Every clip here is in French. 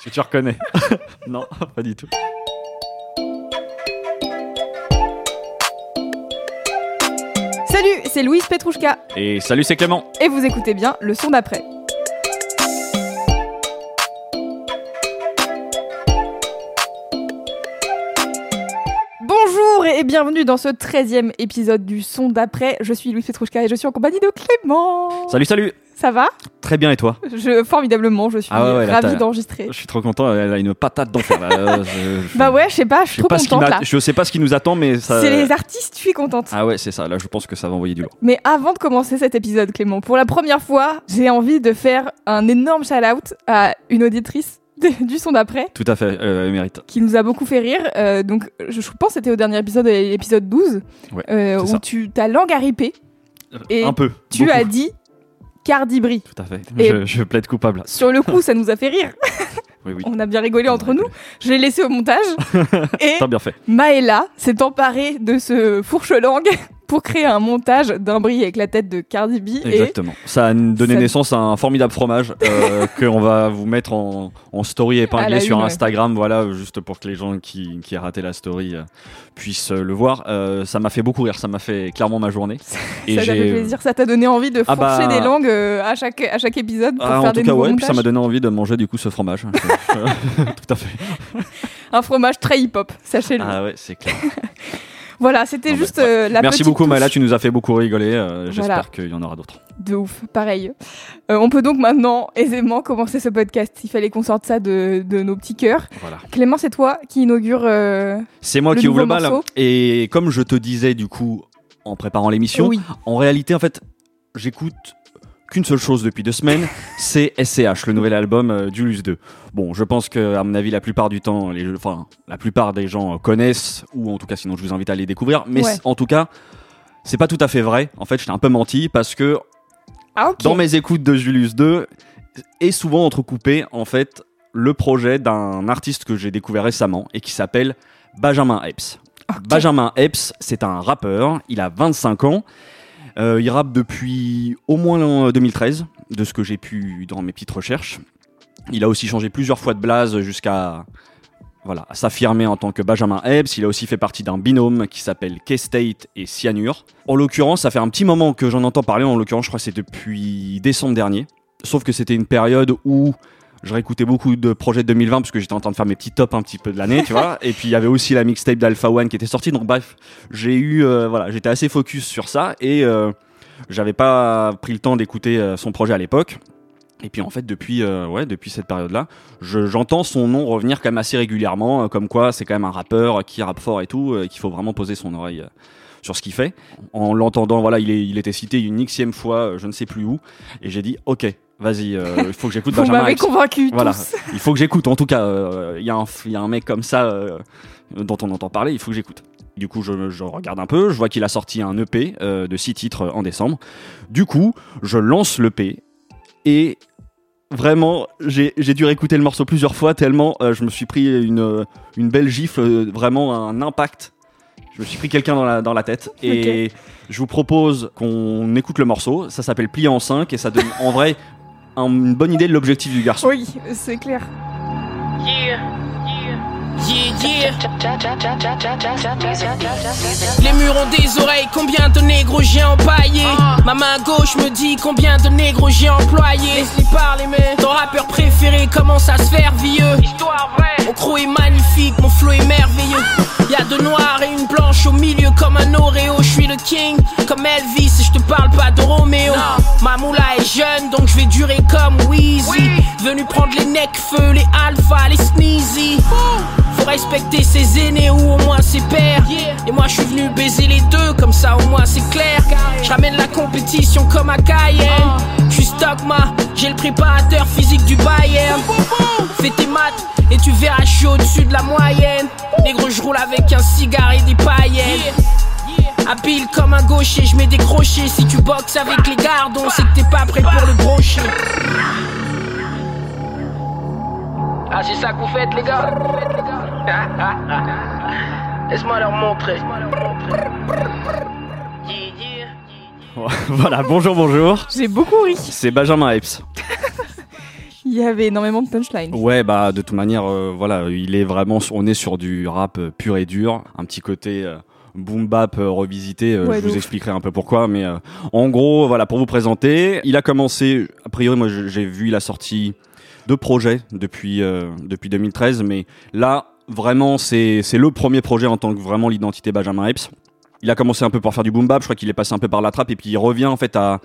Est-ce que tu reconnais? Non, pas du tout. Salut, c'est Louise Petrouchka. Et salut, c'est Clément. Et vous écoutez bien le son d'après. Et bienvenue dans ce 13e épisode du Son d'après. Je suis Louise Petrouchka et je suis en compagnie de Clément. Salut, salut. Ça va ? Très bien, et toi ? Formidablement, je suis ravie d'enregistrer. Je suis trop content, elle a une patate d'enfer. Je sais pas, je suis trop contente là. Je sais pas ce qui nous attend, mais ça... C'est les artistes, je suis contente. Ah ouais, c'est ça, là je pense que ça va envoyer du lourd. Mais avant de commencer cet épisode, Clément, pour la première fois, j'ai envie de faire un énorme shout-out à une auditrice du son d'après. Tout à fait, mérite. Qui nous a beaucoup fait rire. Donc, je pense que c'était au dernier épisode, l'épisode 12, ouais, où ça. Ta langue a ripé. Et un peu. Tu beaucoup. As dit Cardi B. Tout à fait. Je plaide coupable. Sur le coup, ça nous a fait rire. Oui. On a bien rigolé entre nous. Je l'ai laissé au montage. Et t'as bien fait. Maëla s'est emparée de ce fourche-langue pour créer un montage d'un brie avec la tête de Cardi B. Exactement. Et ça a donné naissance à un formidable fromage qu'on va vous mettre en story épinglé sur Instagram, voilà, juste pour que les gens qui a raté la story puissent le voir. Ça m'a fait beaucoup rire, ça m'a fait clairement ma journée. Ça t'a fait plaisir, ça t'a donné envie de fourcher des langues à chaque épisode pour faire des nouveaux montages. En tout cas, ouais, puis ça m'a donné envie de manger du coup ce fromage. Tout à fait. Un fromage très hip-hop, sachez-le. Ah ouais, c'est clair. Voilà, c'était la Merci petite beaucoup, touche. Maëla, tu nous as fait beaucoup rigoler. J'espère qu'il y en aura d'autres. De ouf, pareil. On peut donc maintenant aisément commencer ce podcast. Il fallait qu'on sorte ça de nos petits cœurs. Voilà. Clément, c'est toi qui inaugure C'est moi qui ouvre le bal. Et comme je te disais, du coup, en préparant l'émission, en réalité, en fait, j'écoute qu'une seule chose depuis 2 semaines, c'est SCH, le nouvel album Julius 2. Bon, je pense que, à mon avis, la plupart du temps, la plupart des gens connaissent, ou en tout cas, sinon je vous invite à les découvrir, mais en tout cas, c'est pas tout à fait vrai. En fait, je t'ai un peu menti parce que dans mes écoutes de Julius 2 est souvent entrecoupé, en fait, le projet d'un artiste que j'ai découvert récemment et qui s'appelle Benjamin Epps. Okay. Benjamin Epps, c'est un rappeur, il a 25 ans. Il rappe depuis au moins l'an 2013, de ce que j'ai pu dans mes petites recherches. Il a aussi changé plusieurs fois de blase jusqu'à s'affirmer en tant que Benjamin Epps. Il a aussi fait partie d'un binôme qui s'appelle K-State et Cyanure. En l'occurrence, ça fait un petit moment que j'en entends parler. En l'occurrence, je crois que c'est depuis décembre dernier. Sauf que c'était une période où je réécoutais beaucoup de projets de 2020 parce que j'étais en train de faire mes petits tops un petit peu de l'année, tu vois. Et puis il y avait aussi la mixtape d'Alpha Wann qui était sortie. Donc bref, j'étais assez focus sur ça et j'avais pas pris le temps d'écouter son projet à l'époque. Et puis en fait depuis cette période-là, j'entends son nom revenir quand même assez régulièrement, comme quoi c'est quand même un rappeur qui rappe fort et tout, et qu'il faut vraiment poser son oreille sur ce qu'il fait. En l'entendant, il était cité une xème fois, je ne sais plus où, et j'ai dit OK. Vas-y, il faut que j'écoute Benjamin Epps. Vous m'avez convaincu tous. Il faut que j'écoute. En tout cas, il y a un mec comme ça dont on entend parler, il faut que j'écoute. Du coup, je regarde un peu. Je vois qu'il a sorti un EP de 6 titres en décembre. Du coup, je lance l'EP et vraiment, j'ai dû réécouter le morceau plusieurs fois tellement je me suis pris une belle gifle, vraiment un impact. Je me suis pris quelqu'un dans la tête et je vous propose qu'on écoute le morceau. Ça s'appelle Plié en 5 et ça donne en vrai... une bonne idée de l'objectif du garçon. Oui, c'est clair. Yeah, yeah, yeah, yeah. Les murs ont des oreilles, combien de négros j'ai empaillé. Ma main gauche me dit combien de négros j'ai employé. Laisse-les parler, mais ton rappeur préféré commence à se faire vieux. Histoire vraie. Mon crew est magnifique, mon flow est merveilleux. Y'a deux noirs et une blanche au milieu comme un Oreo. Je suis le king comme Elvis et je te parle pas de Roméo. Ma moula est jeune donc je vais durer comme Weezy. Devenu prendre les Nekfeu, les Alpha, les Sneezy. Faut respecter ses aînés ou au moins ses pères. Et moi je suis venu baiser les deux comme ça au moins c'est clair. J'ramène la compétition comme à Cayenne. J'suis Stockma, j'ai le préparateur physique du Bayern. Fais tes maths et tu verras, j'suis au-dessus de la moyenne. Négro, j'roule avec un cigare et des paillettes. Habile comme un gaucher, j'mets des crochets. Si tu boxes avec les gardons, c'est que t'es pas prêt pour le brochet. Ah, c'est ça que vous faites, les gars. Laisse-moi leur montrer. Voilà, bonjour. J'ai beaucoup ri. C'est Benjamin Epps. Il y avait énormément de punchlines. Ouais, bah de toute manière, voilà, il est vraiment, on est sur du rap pur et dur, un petit côté boom bap revisité. Ouais, je vous expliquerai un peu pourquoi, mais en gros, voilà, pour vous présenter, il a commencé. A priori, moi, j'ai vu la sortie de projets depuis 2013, mais là, vraiment, c'est le premier projet en tant que vraiment l'identité Benjamin Epps. Il a commencé un peu par faire du boom bap, je crois qu'il est passé un peu par la trappe et puis il revient en fait à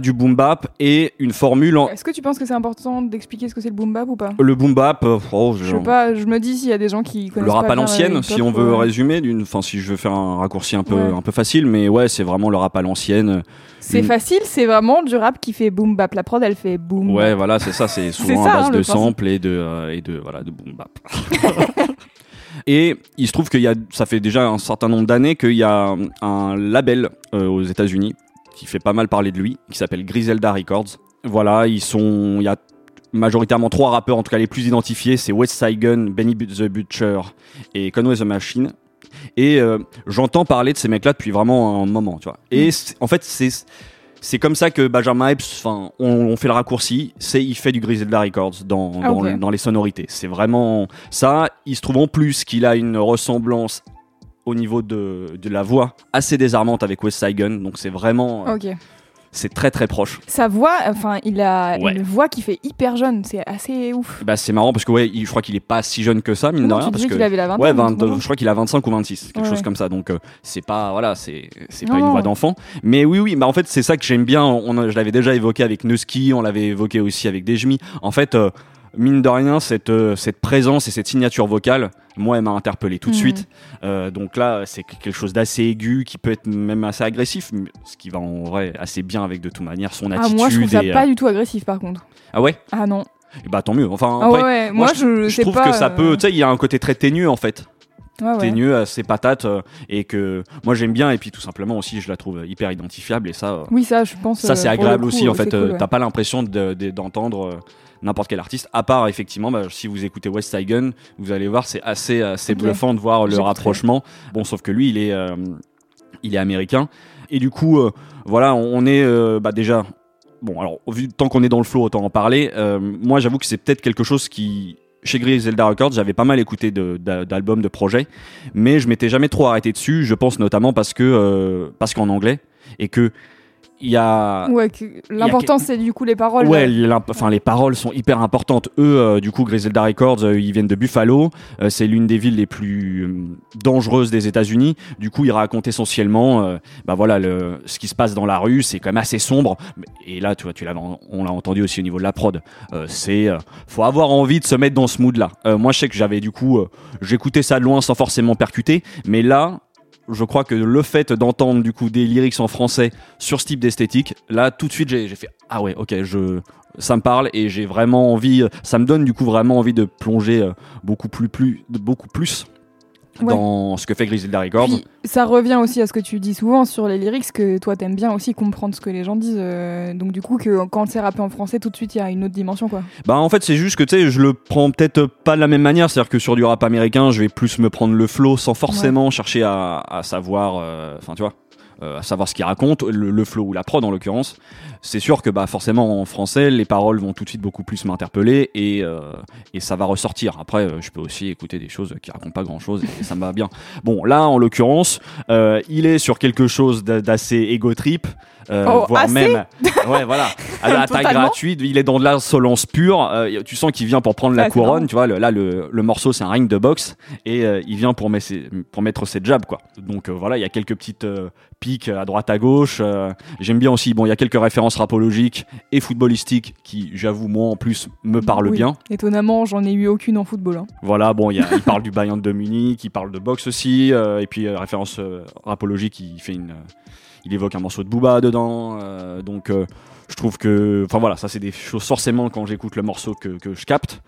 du boom bap et une formule. Est-ce que tu penses que c'est important d'expliquer ce que c'est le boom bap ou pas ? Le boom bap, je sais pas, je me dis s'il y a des gens qui connaissent le rap pas à l'ancienne, si on veut résumer, enfin si je veux faire un raccourci un peu facile, mais ouais, c'est vraiment le rap à l'ancienne. C'est facile, c'est vraiment du rap qui fait boom bap. La prod, elle fait boom. Ouais, voilà, c'est ça, c'est souvent à base de samples et de boom bap. Et il se trouve que ça fait déjà un certain nombre d'années qu'il y a un label aux États-Unis qui fait pas mal parler de lui, qui s'appelle Griselda Records. Voilà, il y a majoritairement trois rappeurs, en tout cas les plus identifiés, c'est Westside Gunn, Benny the Butcher et Conway the Machine. Et j'entends parler de ces mecs-là depuis vraiment un moment, tu vois. Et en fait, c'est comme ça que Benjamin Epps, on fait le raccourci, il fait du Griselda Records dans les sonorités. C'est vraiment ça. Il se trouve en plus qu'il a une ressemblance au niveau de la voix assez désarmante avec Westside Gunn. Donc c'est vraiment... C'est très très proche. Sa voix, il a une voix qui fait hyper jeune, c'est assez ouf. Bah c'est marrant parce que je crois qu'il est pas si jeune que ça mine de rien parce que qu'il avait la 20 je crois qu'il a 25 ou 26, quelque chose comme ça. Donc c'est pas pas une voix d'enfant, mais oui, bah en fait c'est ça que j'aime bien, je l'avais déjà évoqué avec Nuski, on l'avait évoqué aussi avec Desjmi. En fait mine de rien, cette présence et cette signature vocale, moi, elle m'a interpellé tout de suite. Donc là, c'est quelque chose d'assez aigu, qui peut être même assez agressif, ce qui va en vrai assez bien avec de toute manière son attitude. Ah, moi, je trouve ça pas du tout agressif, par contre. Ah ouais ? Ah non. Et bah tant mieux. Enfin, après, moi, je trouve que ça peut... Tu sais, il y a un côté très ténu, en fait. Ténu à ses patates et que moi j'aime bien, et puis tout simplement aussi je la trouve hyper identifiable et ça je pense ça c'est agréable coup, aussi en fait cool, t'as pas l'impression d'entendre n'importe quel artiste à part effectivement si vous écoutez Westside Gunn, vous allez voir c'est assez bluffant de voir le rapprochement sauf que lui il est américain et du coup on est déjà bon alors tant qu'on est dans le flow autant en parler. Moi j'avoue que c'est peut-être quelque chose qui chez Griselda Records, j'avais pas mal écouté d'albums, de projets, mais je m'étais jamais trop arrêté dessus. Je pense notamment parce qu'en anglais et que il y a l'important c'est du coup les paroles. Ouais, les paroles sont hyper importantes. Eux, du coup, Griselda Records, ils viennent de Buffalo. C'est l'une des villes les plus dangereuses des États-Unis. Du coup, ils racontent essentiellement, ce qui se passe dans la rue, c'est quand même assez sombre. Et là, tu vois, on l'a entendu aussi au niveau de la prod. Faut avoir envie de se mettre dans ce mood-là. Moi, je sais que j'avais du coup, j'écoutais ça de loin sans forcément percuter, mais là. Je crois que le fait d'entendre du coup des lyrics en français sur ce type d'esthétique, là tout de suite j'ai fait ah ouais ok ça me parle et j'ai vraiment envie, ça me donne du coup vraiment envie de plonger beaucoup plus dans ce que fait Griselda Records. Puis, ça revient aussi à ce que tu dis souvent sur les lyrics, que toi t'aimes bien aussi comprendre ce que les gens disent, donc du coup que quand c'est rappé en français tout de suite il y a une autre dimension quoi. Bah en fait c'est juste que tu sais je le prends peut-être pas de la même manière, c'est-à-dire que sur du rap américain je vais plus me prendre le flow sans forcément chercher à savoir, tu vois, à savoir ce qu'il raconte, le flow ou la prod en l'occurrence. C'est sûr que forcément en français les paroles vont tout de suite beaucoup plus m'interpeller et ça va ressortir. Après je peux aussi écouter des choses qui racontent pas grand chose et ça me va bien. Bon là en l'occurrence il est sur quelque chose d'assez égo trip voire même à taille gratuite, il est dans de l'insolence pure, tu sens qu'il vient pour prendre la couronne, tu vois, le morceau c'est un ring de boxe et il vient pour mettre ses jabs quoi. Donc il y a quelques petites piques à droite à gauche, j'aime bien aussi, il y a quelques références rapologiques et footballistiques qui, j'avoue, moi en plus, me parle bien. Étonnamment, j'en ai eu aucune en football. Hein. Voilà, il parle du Bayern de Munich, il parle de boxe aussi, et puis référence rapologique, il fait une... il évoque un morceau de Booba dedans, donc je trouve que, enfin voilà, ça c'est des choses forcément quand j'écoute le morceau que je capte.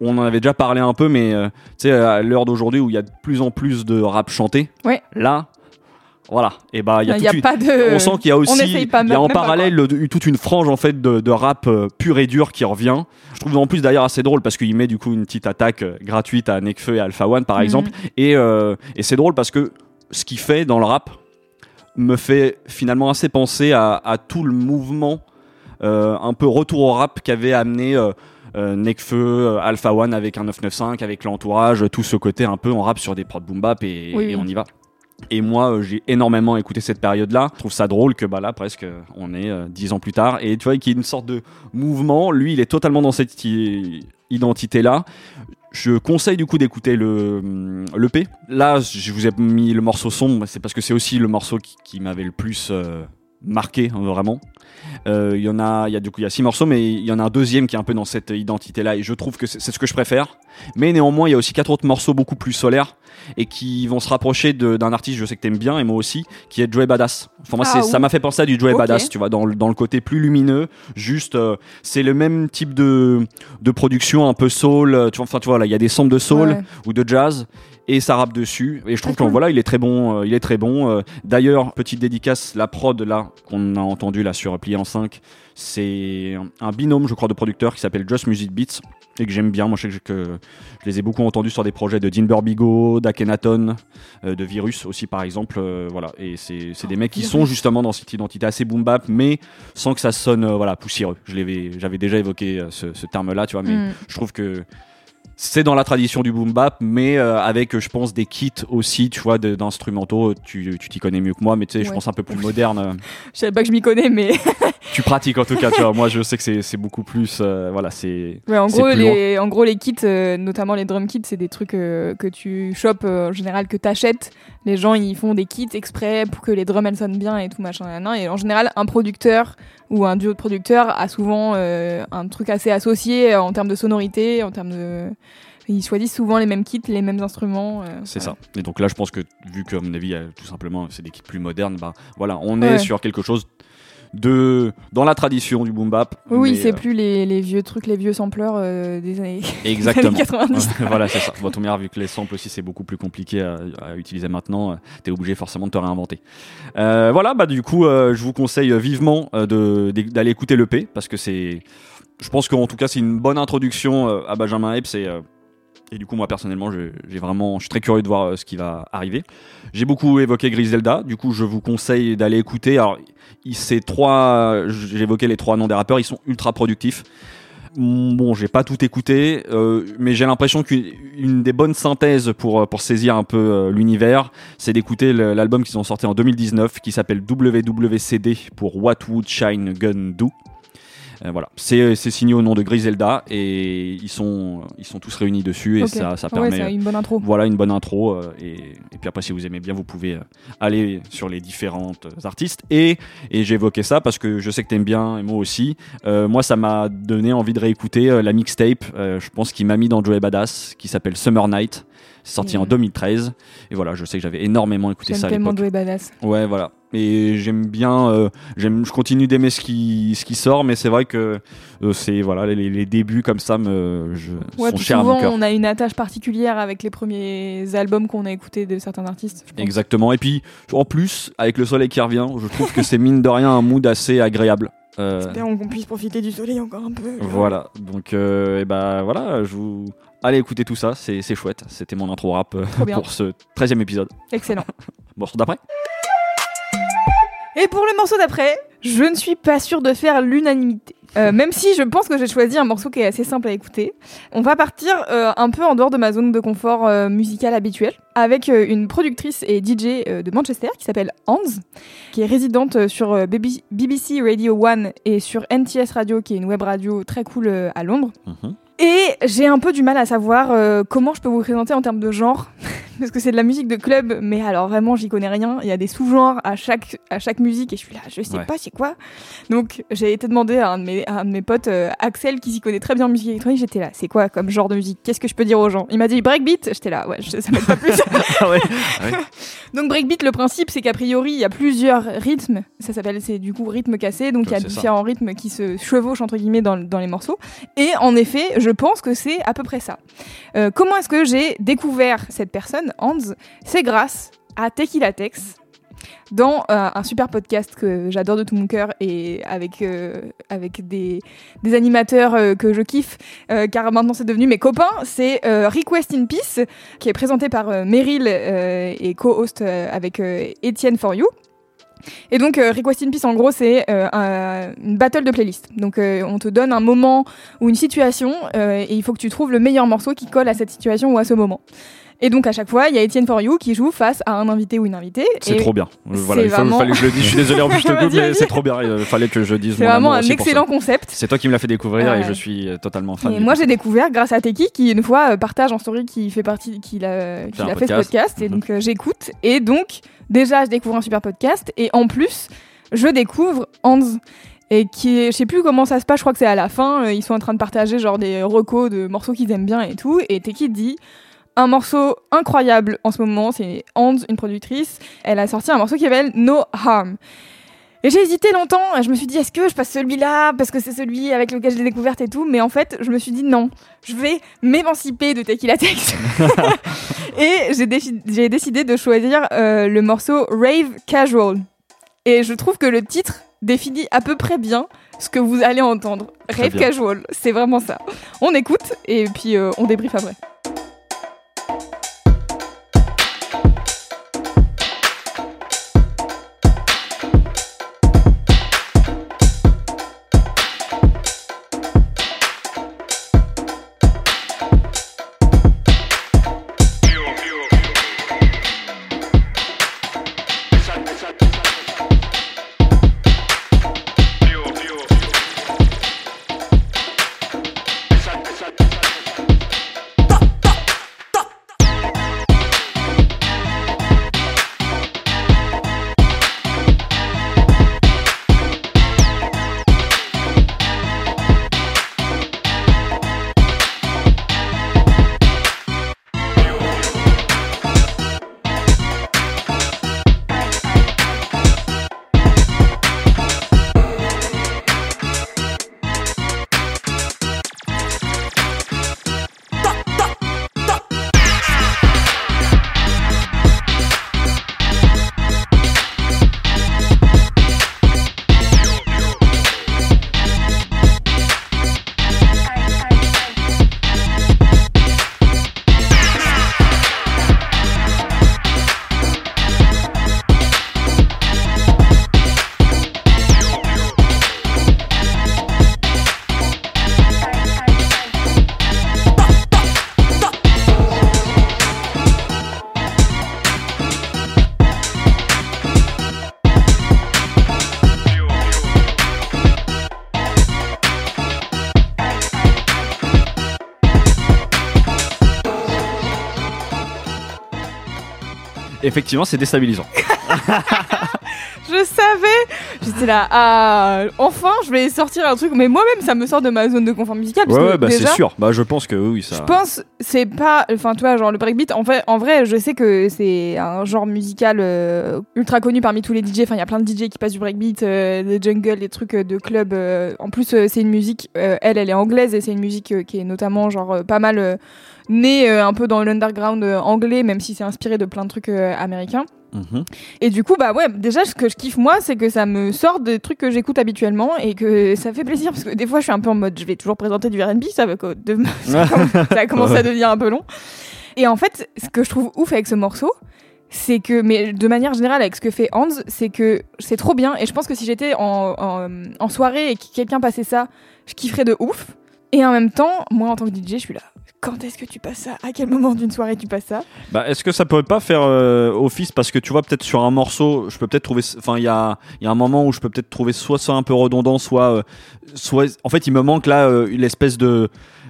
On en avait déjà parlé un peu, mais tu sais, à l'heure d'aujourd'hui où il y a de plus en plus de rap chanté, ouais. Là, voilà, et bah il y a, tout y a pas de... on sent qu'il y a aussi, il y a en parallèle toute une frange en fait de rap pur et dur qui revient. Je trouve en plus d'ailleurs assez drôle parce qu'il met du coup une petite attaque gratuite à Nekfeu et Alpha Wann par exemple, et c'est drôle parce que ce qu'il fait dans le rap me fait finalement assez penser à tout le mouvement un peu retour au rap qu'avait amené Nekfeu, Alpha Wann avec un 995, avec l'entourage, tout ce côté un peu en rap sur des prods boom bap et, oui, et on y va. Et moi, j'ai énormément écouté cette période-là. Je trouve ça drôle que bah, là, presque, on est 10 ans plus tard. Et tu vois, qu'il y a une sorte de mouvement. Lui, il est totalement dans cette identité-là. Je conseille du coup d'écouter l'EP. Là, je vous ai mis le morceau sombre. C'est parce que c'est aussi le morceau qui m'avait le plus marqué, vraiment. Il y a 6 morceaux, mais il y en a un deuxième qui est un peu dans cette identité-là. Et je trouve que c'est ce que je préfère. Mais néanmoins, il y a aussi 4 autres morceaux beaucoup plus solaires et qui vont se rapprocher d'un artiste, je sais que t'aimes bien et moi aussi, qui est Joey Badass. Enfin, moi, ça m'a fait penser à du Joey Badass, tu vois, dans le côté plus lumineux. Juste, c'est le même type de production, un peu soul. Tu vois, là, il y a des samples de soul ou de jazz et ça rappe dessus. Et je trouve que voilà, il est très bon. D'ailleurs, petite dédicace, la prod là qu'on a entendue là sur Plié en 5, c'est un binôme, je crois, de producteurs qui s'appelle Just Music Beats et que j'aime bien. Moi, je sais que je les ai beaucoup entendus sur des projets de Demi Burbigo, d'Akenaton, de Virus aussi, par exemple. Voilà. Et c'est des mecs qui sont justement dans cette identité assez boom bap, mais sans que ça sonne poussiéreux. J'avais déjà évoqué ce terme-là, tu vois, mais je trouve que c'est dans la tradition du boom bap, mais avec, je pense, des kits aussi, tu vois, d'instrumentaux. Tu t'y connais mieux que moi, mais tu sais, je pense un peu plus moderne. Je savais pas que je m'y connais, mais... Tu pratiques en tout cas, tu vois. Moi, je sais que c'est beaucoup plus... en gros, les kits, notamment les drum kits, c'est des trucs que tu chopes, en général, que t'achètes. Les gens, ils font des kits exprès pour que les drums, elles sonnent bien et tout, machin. Et en général, un producteur ou un duo de producteurs a souvent un truc assez associé en termes de sonorité, en termes de... Ils choisissent souvent les mêmes kits, les mêmes instruments. Et donc là, je pense que, vu que, à mon avis, tout simplement, c'est des kits plus modernes, bah voilà, on est sur quelque chose dans la tradition du boom bap. Oui, c'est plus les vieux trucs, les vieux sampleurs des années 90. Voilà, c'est ça. Bon, vu que les samples aussi, c'est beaucoup plus compliqué à utiliser maintenant, t'es obligé forcément de te réinventer. Voilà, bah du coup, je vous conseille vivement d'aller écouter l'EP parce que c'est... Je pense qu'en tout cas, c'est une bonne introduction à Benjamin Epps et du coup, moi, personnellement, je suis très curieux de voir ce qui va arriver. J'ai beaucoup évoqué Griselda. Du coup, je vous conseille d'aller écouter. Alors, j'ai évoqué les 3 noms des rappeurs. Ils sont ultra productifs. Bon, j'ai pas tout écouté, mais j'ai l'impression qu'une des bonnes synthèses pour saisir un peu l'univers, c'est d'écouter l'album qu'ils ont sorti en 2019, qui s'appelle WWCD pour What Would Shine Gun Do. Voilà, c'est signé au nom de Griselda et ils sont tous réunis dessus et ça permet c'est une bonne intro. Voilà, une bonne intro et puis après si vous aimez bien vous pouvez aller sur les différentes artistes et j'évoquais ça parce que je sais que t'aimes bien et moi aussi. Moi ça m'a donné envie de réécouter la mixtape, je pense qu'il m'a mis dans Joey Badass qui s'appelle Summer Night, c'est sorti en 2013 et voilà, je sais que j'avais énormément écouté ça à l'époque. J'aime tellement Joey Badass. Ouais, voilà. Et j'aime bien, je continue d'aimer ce qui sort, mais c'est vrai que les débuts comme ça sont chers à mon cœur. On a une attache particulière avec les premiers albums qu'on a écoutés de certains artistes. Exactement. Et puis en plus, avec le soleil qui revient, je trouve que c'est mine de rien un mood assez agréable. Espérons qu'on puisse profiter du soleil encore un peu. Voilà. Donc allez écouter tout ça, c'est chouette. C'était mon intro rap pour ce 13e épisode. Excellent. Morceau d'après. Et pour le morceau d'après, je ne suis pas sûre de faire l'unanimité. Même si je pense que j'ai choisi un morceau qui est assez simple à écouter. On va partir un peu en dehors de ma zone de confort musical habituelle avec une productrice et DJ de Manchester qui s'appelle Hanz, qui est résidente sur BBC Radio 1 et sur NTS Radio, qui est une web radio très cool à Londres. Et j'ai un peu du mal à savoir comment je peux vous présenter en termes de genre parce que c'est de la musique de club, mais alors vraiment j'y connais rien, il y a des sous-genres à chaque musique et je suis là, je sais pas c'est quoi. Donc j'ai été demander à un de mes potes, Axel, qui s'y connaît très bien en musique électronique, j'étais là, c'est quoi comme genre de musique, qu'est-ce que je peux dire aux gens? Il m'a dit breakbeat, j'étais là, ça m'aide pas plus. Donc breakbeat, le principe c'est qu'a priori il y a plusieurs rythmes, ça s'appelle, c'est du coup rythme cassé, donc il y a différents rythmes qui se chevauchent entre guillemets dans les morceaux, et en effet je pense que c'est à peu près ça. Comment est-ce que j'ai découvert cette personne, Hanz? C'est grâce à Tekilatex, dans un super podcast que j'adore de tout mon cœur et avec des animateurs que je kiffe, car maintenant c'est devenu mes copains. C'est Request in Peace, qui est présenté par Meryl et co-host avec Étienne For You. Et donc Request in Peace, en gros c'est une battle de playlist, donc on te donne un moment ou une situation et il faut que tu trouves le meilleur morceau qui colle à cette situation ou à ce moment. Et donc à chaque fois, il y a Étienne For You qui joue face à un invité ou une invitée. C'est trop bien. Voilà, fallait que je le dise. Je suis désolé en plus, je te coupe, mais c'est trop bien. Il fallait que je dise. C'est vraiment un excellent concept. C'est toi qui me l'as fait découvrir et je suis totalement fan. Et moi, j'ai découvert grâce à Teki, qui une fois partage en story qu'il a fait ce podcast. Et donc j'écoute. Et donc déjà, je découvre un super podcast. Et en plus, je découvre Hanz. Et je sais plus comment ça se passe, je crois que c'est à la fin. Ils sont en train de partager genre des recos de morceaux qu'ils aiment bien et tout. Et Teki dit. Un morceau incroyable en ce moment, c'est Hanz, une productrice. Elle a sorti un morceau qui s'appelle No Harm. Et j'ai hésité longtemps, je me suis dit est-ce que je passe celui-là parce que c'est celui avec lequel je l'ai découverte et tout, mais en fait je me suis dit non, je vais m'émanciper de Tekilatex. Et j'ai décidé de choisir le morceau Rave Casual. Et je trouve que le titre définit à peu près bien ce que vous allez entendre. Rave Casual, c'est vraiment ça. On écoute et puis on débriefe après. Effectivement, c'est déstabilisant. Je savais, j'étais là, enfin je vais sortir un truc, mais moi-même ça me sort de ma zone de confort musical. Parce que déjà, c'est sûr, je pense que oui, ça. Je pense, c'est pas, enfin tu vois, genre le breakbeat, en fait, en vrai, je sais que c'est un genre musical ultra connu parmi tous les DJ, enfin il y a plein de DJ qui passent du breakbeat, des jungles, des trucs de club, en plus c'est une musique, elle est anglaise et c'est une musique qui est notamment genre pas mal née un peu dans l'underground anglais, même si c'est inspiré de plein de trucs américains. Mmh. Et du coup déjà ce que je kiffe moi c'est que ça me sort des trucs que j'écoute habituellement et que ça fait plaisir parce que des fois je suis un peu en mode je vais toujours présenter du R&B, ça commence à devenir un peu long. Et en fait ce que je trouve ouf avec ce morceau c'est que, mais de manière générale avec ce que fait Hanz, c'est que c'est trop bien et je pense que si j'étais en soirée et que quelqu'un passait ça je kifferais de ouf. Et en même temps moi en tant que DJ je suis là, quand est-ce que tu passes ça? À quel moment d'une soirée tu passes ça? Est-ce que ça pourrait pas faire office? Parce que tu vois, peut-être sur un morceau, je peux peut-être trouver. Enfin, il y a un moment où je peux peut-être trouver soit ça un peu redondant, soit. En fait, il me manque là l'espèce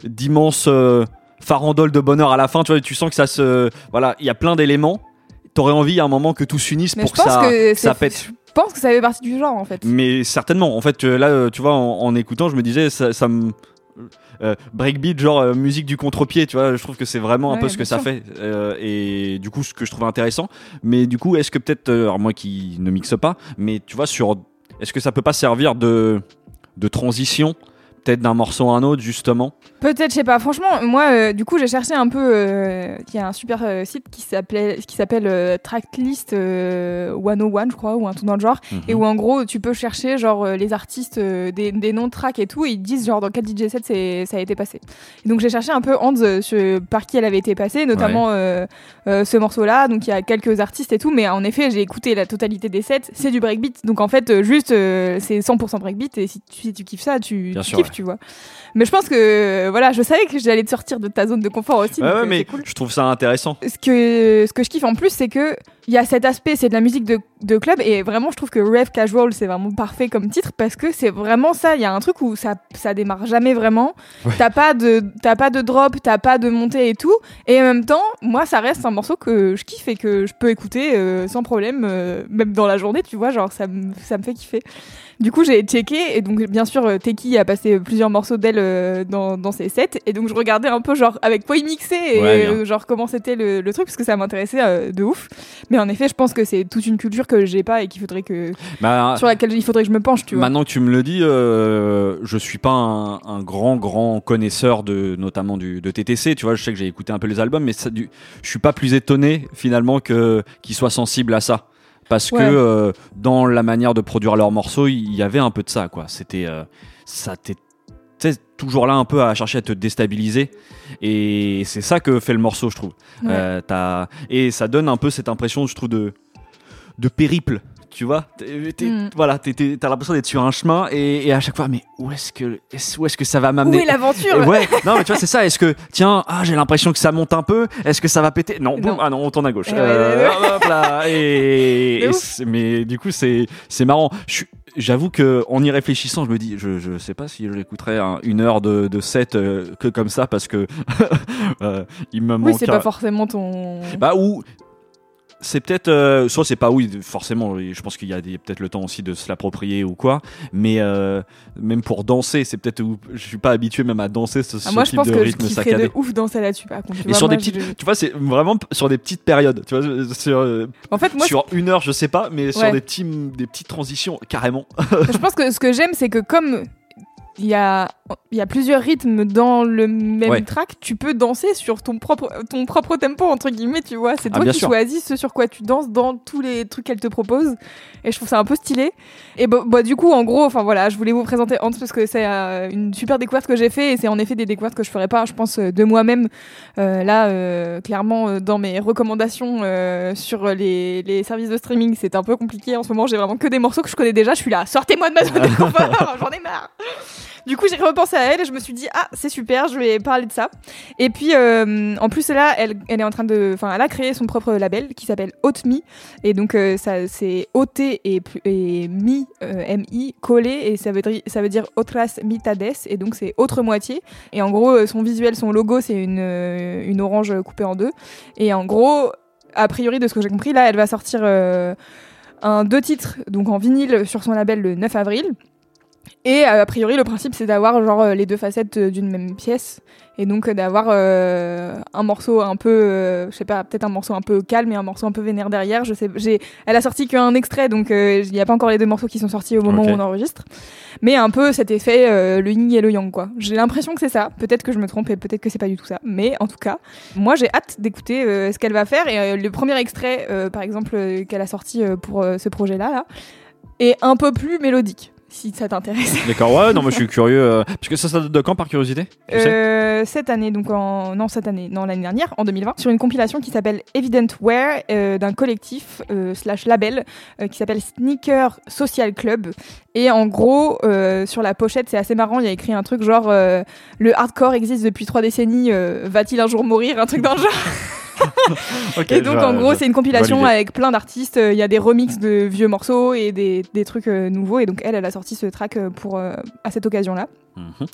d'immense farandole de bonheur à la fin, tu vois, tu sens que ça se... Voilà, il y a plein d'éléments. T'aurais envie à un moment que tout s'unisse pour que ça pète. Je pense que ça fait partie du genre, en fait. Mais certainement. En fait, là, tu vois, en écoutant, je me disais, ça me... breakbeat, genre musique du contre-pied, tu vois, je trouve que c'est vraiment un peu ce que ça fait, et du coup ce que je trouve intéressant. Mais du coup, est-ce que peut-être, alors moi qui ne mixe pas, mais tu vois, est-ce que ça peut pas servir de transition, peut-être d'un morceau à un autre, justement? Peut-être, je sais pas. Franchement, moi, du coup, j'ai cherché un peu. Il y a un super site qui s'appelle Tracklist 101, je crois, ou un truc dans le genre. Mm-hmm. Et où, en gros, tu peux chercher, genre, les artistes, des noms de tracks et tout. Et ils disent, genre, dans quel DJ set ça a été passé. Et donc, j'ai cherché un peu Hanz par qui elle avait été passée, notamment ce morceau-là. Donc, il y a quelques artistes et tout. Mais en effet, j'ai écouté la totalité des sets. C'est du breakbeat. Donc, en fait, juste, c'est 100% breakbeat. Et si tu kiffes ça, tu kiffes, ouais. Tu vois. Mais je pense que. Voilà, je savais que j'allais te sortir de ta zone de confort aussi. Ouais, mais c'est cool. Je trouve ça intéressant. Ce que je kiffe en plus, c'est que il y a cet aspect, c'est de la musique de club, et vraiment, je trouve que Rave Casual, c'est vraiment parfait comme titre, parce que c'est vraiment ça. Il y a un truc où ça démarre jamais vraiment. Ouais. T'as pas de drop, t'as pas de montée et tout. Et en même temps, moi, ça reste un morceau que je kiffe et que je peux écouter sans problème, même dans la journée, tu vois, genre ça me fait kiffer. Du coup, j'ai checké, et donc bien sûr, Teki a passé plusieurs morceaux d'elle dans ses sets, et donc je regardais un peu genre avec quoi il mixait et genre comment c'était le truc, parce que ça m'intéressait de ouf. Mais en effet, je pense que c'est toute une culture que j'ai pas et qu'il faudrait que sur laquelle il faudrait que je me penche. Tu vois. Maintenant que tu me le dis, je suis pas un grand connaisseur notamment de TTC. Tu vois, je sais que j'ai écouté un peu les albums, mais je suis pas plus étonné finalement qu'ils soient sensibles à ça. Parce que dans la manière de produire leurs morceaux, il y avait un peu de ça, quoi. C'était ça t'es toujours là un peu à chercher à te déstabiliser, et c'est ça que fait le morceau, je trouve. Ouais. Et ça donne un peu cette impression, je trouve, de périple, tu vois. Voilà, t'as l'impression d'être sur un chemin, et à chaque fois, mais où est-ce que ça va m'amener? Où est l'aventure? Ouais. Non, mais tu vois, c'est ça. Est-ce que j'ai l'impression que ça monte un peu. Est-ce que ça va péter? Non. Boum, ah non, on tourne à gauche. Hop là. Mais du coup, c'est marrant. J'avoue qu'en y réfléchissant, je me dis, je sais pas si je l'écouterais une heure de set que comme ça, parce que il me manque. Oui, c'est pas forcément ton. Bah, ou c'est peut-être. Soit c'est pas forcément. Je pense qu'il y a peut-être le temps aussi de se l'approprier ou quoi. Mais même pour danser, c'est peut-être. Je suis pas habitué même à danser ce type de rythme saccadé. Moi, je pense que je kifferais de ouf danser là-dessus, par contre. Et sur des petites. Tu vois, c'est vraiment sur des petites périodes. Tu vois, en fait, moi, sur une heure, je sais pas, mais sur des petites transitions, carrément. Je pense que ce que j'aime, c'est que comme. Il y a plusieurs rythmes dans le même track, tu peux danser sur ton propre tempo, entre guillemets, tu vois. C'est toi qui choisis ce sur quoi tu danses dans tous les trucs qu'elle te propose. Et je trouve ça un peu stylé. Et du coup, en gros, enfin voilà, je voulais vous présenter Hanz parce que c'est une super découverte que j'ai fait, et c'est en effet des découvertes que je ferais pas, je pense, de moi-même. Clairement, dans mes recommandations sur les services de streaming, c'est un peu compliqué. En ce moment, j'ai vraiment que des morceaux que je connais déjà. Je suis là, sortez-moi de ma zone de confort, j'en ai marre. Du coup, j'ai repensé à elle et je me suis dit, ah, c'est super, je vais parler de ça. Et puis, en plus, là, elle est en train elle a créé son propre label qui s'appelle Otmi. Et donc, ça, c'est O-T et Mi, M-I, collé. Et ça veut dire Otras Mitades. Et donc, c'est autre moitié. Et en gros, son visuel, son logo, c'est une orange coupée en deux. Et en gros, a priori, de ce que j'ai compris, là, elle va sortir 2 titres, donc en vinyle, sur son label le 9 avril. Et a priori, le principe, c'est d'avoir genre les deux facettes d'une même pièce, et donc d'avoir un morceau un peu, je sais pas, peut-être un morceau un peu calme et un morceau un peu vénère derrière. Je sais, elle a sorti qu'un extrait, donc il y a pas encore les deux morceaux qui sont sortis au moment où on enregistre. Mais un peu cet effet le yin et le yang, quoi. J'ai l'impression que c'est ça. Peut-être que je me trompe et peut-être que c'est pas du tout ça. Mais en tout cas, moi, j'ai hâte d'écouter ce qu'elle va faire. Et le premier extrait, par exemple, qu'elle a sorti pour ce projet-là, est un peu plus mélodique. Si ça t'intéresse. D'accord, ouais, non, moi je suis curieux. Parce que ça date de quand, par curiosité? L'année dernière, en 2020, sur une compilation qui s'appelle Evident Wear, d'un collectif slash label qui s'appelle Sneaker Social Club. Et en gros, sur la pochette, c'est assez marrant, il y a écrit un truc genre le hardcore existe depuis 3 décennies, va-t-il un jour mourir? Un truc dans le genre. Okay, et donc en gros c'est une compilation avec plein d'artistes, il y a des remixes de vieux morceaux et des trucs nouveaux, et donc elle a sorti ce track pour à cette occasion là. Mmh.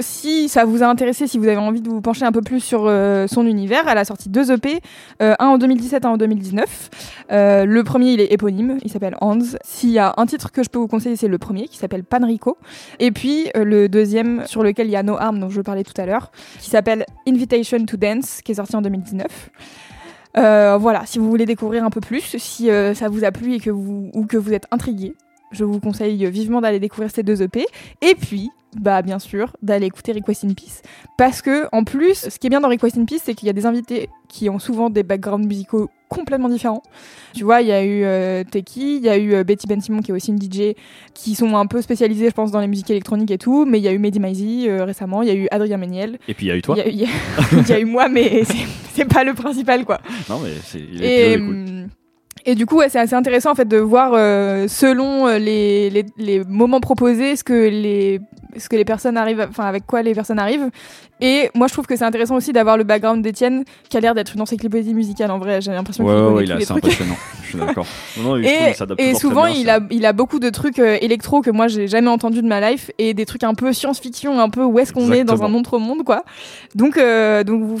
Si ça vous a intéressé, si vous avez envie de vous pencher un peu plus sur son univers, elle a sorti 2 EP, un en 2017, un en 2019. Le premier, il est éponyme, il s'appelle Hanz. S'il y a un titre que je peux vous conseiller, c'est le premier, qui s'appelle Panrico. Et puis le deuxième, sur lequel il y a No Harm, dont je parlais tout à l'heure, qui s'appelle Invitation to Dance, qui est sorti en 2019. Voilà, si vous voulez découvrir un peu plus, si ça vous a plu et que vous êtes intrigué, je vous conseille vivement d'aller découvrir ces 2 EP. Et puis, bah bien sûr, d'aller écouter Request in Peace. Parce que, en plus, ce qui est bien dans Request in Peace, c'est qu'il y a des invités qui ont souvent des backgrounds musicaux complètement différents. Tu vois, il y a eu Teki, il y a eu Betty Ben Simon, qui est aussi une DJ, qui sont un peu spécialisées, je pense, dans les musiques électroniques et tout, mais il y a eu Mehdi Maizy récemment, il y a eu Adrien Méniel. Et puis il y a eu toi. Il y a eu moi, mais c'est pas le principal, quoi. Non, mais il est plutôt cool. Et du coup, ouais, c'est assez intéressant en fait de voir selon les moments proposés, ce que les personnes arrivent, enfin avec quoi les personnes arrivent. Et moi, je trouve que c'est intéressant aussi d'avoir le background d'Étienne, qui a l'air d'être une encyclopédie musicale. En vrai, j'ai l'impression qu'il connaît tous les trucs. Ouais, il est impressionnant. Je suis d'accord. Non, et souvent, il a beaucoup de trucs électro que moi j'ai jamais entendu de ma life, et des trucs un peu science-fiction, un peu où est-ce qu'on est dans un autre monde, quoi. Donc,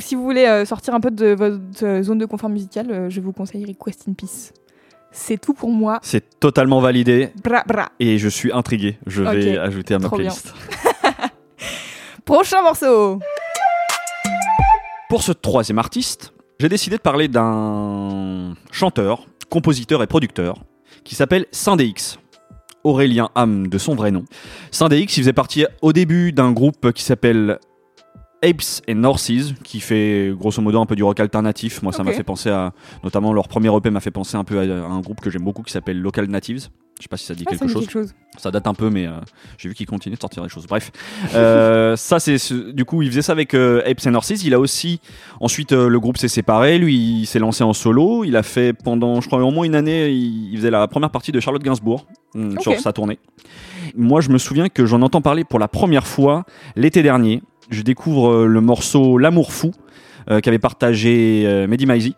si vous voulez sortir un peu de votre zone de confort musical, je vous conseille Request in Peace. C'est tout pour moi. C'est totalement validé. Bra. Et je suis intrigué. Je vais ajouter à ma playlist. Prochain morceau. Pour ce 3e artiste, j'ai décidé de parler d'un chanteur, compositeur et producteur qui s'appelle Syndex. Aurélien Ham de son vrai nom. Syndex, il faisait partie au début d'un groupe qui s'appelle Apes and Horses, qui fait grosso modo un peu du rock alternatif. Moi, ça m'a fait penser à, notamment leur premier EP m'a fait penser un peu à un groupe que j'aime beaucoup qui s'appelle Local Natives. Je sais pas si ça dit quelque chose. Ça date un peu, mais j'ai vu qu'il continuait de sortir des choses. Bref, ça c'est du coup il faisait ça avec Apes and Horses. Il a aussi ensuite le groupe s'est séparé. Lui, il s'est lancé en solo. Il a fait pendant, je crois, au moins une année, il faisait la première partie de Charlotte Gainsbourg sur sa tournée. Moi, je me souviens que j'en entends parler pour la première fois l'été dernier. Je découvre le morceau L'amour fou qu'avait partagé Mehdi Maizy,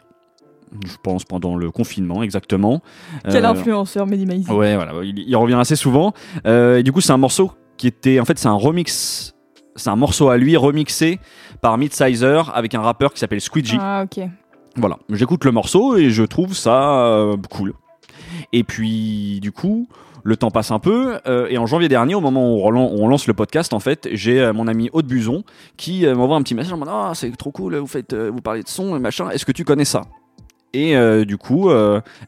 je pense pendant le confinement exactement. Quel influenceur Mehdi Maizy. Ouais, voilà, il revient assez souvent. Et du coup, c'est un morceau qui était, en fait, c'est un remix, c'est un morceau à lui remixé par Midsizer avec un rappeur qui s'appelle Squidgy. Ah ok. Voilà, j'écoute le morceau et je trouve ça cool. Et puis du coup, le temps passe un peu et en janvier dernier, au moment où on lance le podcast, en fait, j'ai mon ami Aude Buzon qui m'envoie un petit message en me disant « Ah, c'est trop cool, vous parlez de son et machin, est-ce que tu connais ça ?» Et du coup,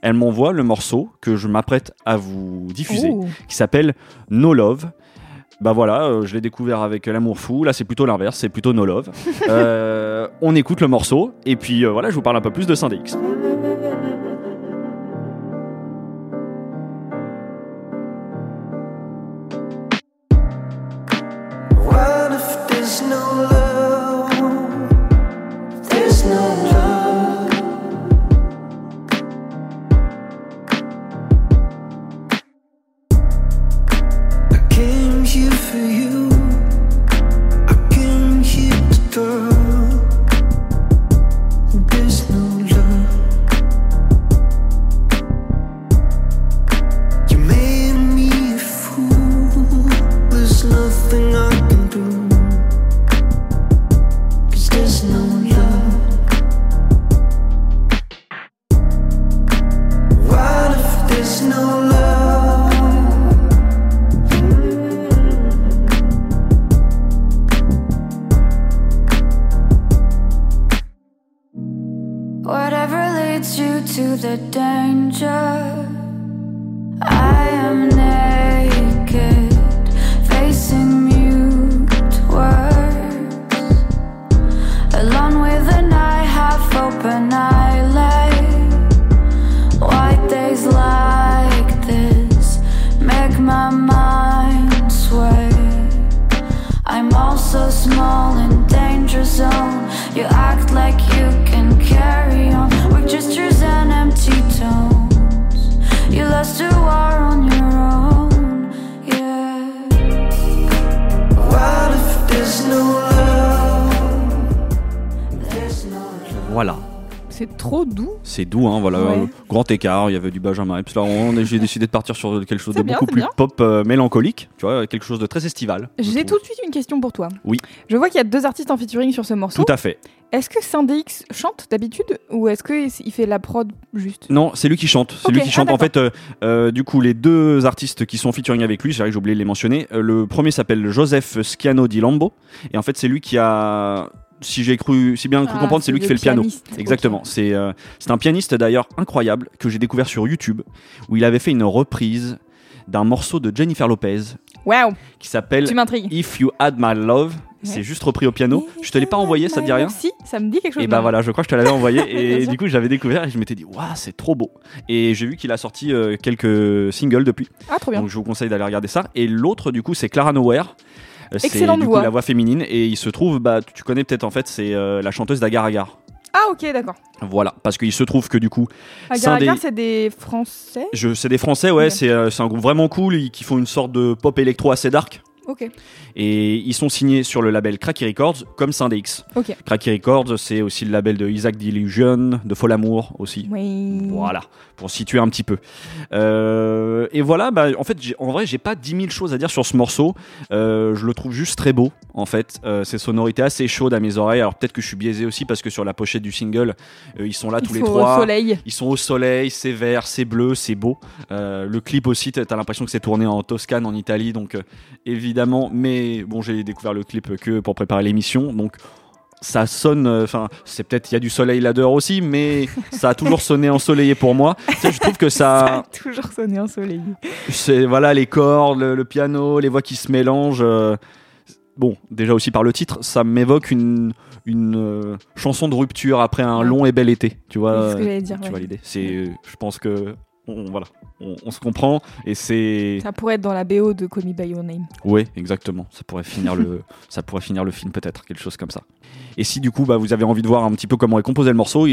elle m'envoie le morceau que je m'apprête à vous diffuser, qui s'appelle « No Love ». Bah voilà, je l'ai découvert avec L'amour fou, là c'est plutôt l'inverse, c'est plutôt « No Love ». On écoute le morceau et puis voilà, je vous parle un peu plus de Syndex. c'est trop doux. C'est doux, hein, voilà. Ouais. Grand écart, il y avait du Benjamin Epps. Là, j'ai décidé de partir sur quelque chose de beaucoup plus pop mélancolique, tu vois, quelque chose de très estival. J'ai tout de suite une question pour toi. Oui. Je vois qu'il y a deux artistes en featuring sur ce morceau. Tout à fait. Est-ce que Syndex chante d'habitude ou est-ce qu'il fait la prod juste ? Non, c'est lui qui chante. C'est lui qui chante. En fait, du coup, les deux artistes qui sont featuring avec lui, j'ai oublié de les mentionner. Le premier s'appelle Joseph Schiano di Lambo. Et en fait, c'est lui qui a... Si bien cru comprendre, c'est lui qui fait le piano. Exactement. Okay. C'est un pianiste d'ailleurs incroyable que j'ai découvert sur YouTube où il avait fait une reprise d'un morceau de Jennifer Lopez. Wow. Qui s'appelle If You Had My Love. Ouais. C'est juste repris au piano. Je te l'ai pas envoyé, ça te dit rien ? Si, ça me dit quelque chose. Et bah voilà, je crois que je te l'avais envoyé. Et du coup, j'avais découvert et je m'étais dit, waouh, c'est trop beau. Et j'ai vu qu'il a sorti quelques singles depuis. Ah, trop bien. Donc je vous conseille d'aller regarder ça. Et l'autre, du coup, c'est Clara Nowhere. C'est la voix féminine et il se trouve, tu connais peut-être en fait, c'est la chanteuse d'Agar Agar. Ah ok, d'accord. Voilà, parce qu'il se trouve que du coup... Agar, c'est des Français ? C'est des Français, ouais, okay. C'est un groupe vraiment cool, qui font une sorte de pop électro assez dark. Okay. Et ils sont signés sur le label Cracki Records comme Syndex. Okay. Cracki Records, c'est aussi le label de Isaac Delusion, de Fol Amour aussi. Oui. Voilà, pour situer un petit peu. Et voilà, en fait, en vrai, j'ai pas 10 000 choses à dire sur ce morceau. Je le trouve juste très beau, en fait. Ces sonorités assez chaudes à mes oreilles. Alors peut-être que je suis biaisé aussi parce que sur la pochette du single, ils sont là tous les trois. Ils sont au soleil, c'est vert, c'est bleu, c'est beau. Le clip aussi, t'as l'impression que c'est tourné en Toscane, en Italie, donc évidemment. Mais bon, j'ai découvert le clip que pour préparer l'émission, donc ça sonne, enfin c'est peut-être il y a du soleil là dehors aussi, mais ça a toujours sonné ensoleillé pour moi. Tu sais, je trouve que ça a toujours sonné ensoleillé. C'est voilà les cordes, le piano, les voix qui se mélangent. Bon, déjà aussi par le titre, ça m'évoque une chanson de rupture après un long et bel été. Tu vois, tu vois l'idée. Je pense que on se comprend et c'est... Ça pourrait être dans la BO de Call Me By Your Name. Oui, exactement. Ça pourrait finir le film peut-être, quelque chose comme ça. Et si du coup vous avez envie de voir un petit peu comment est composé le morceau,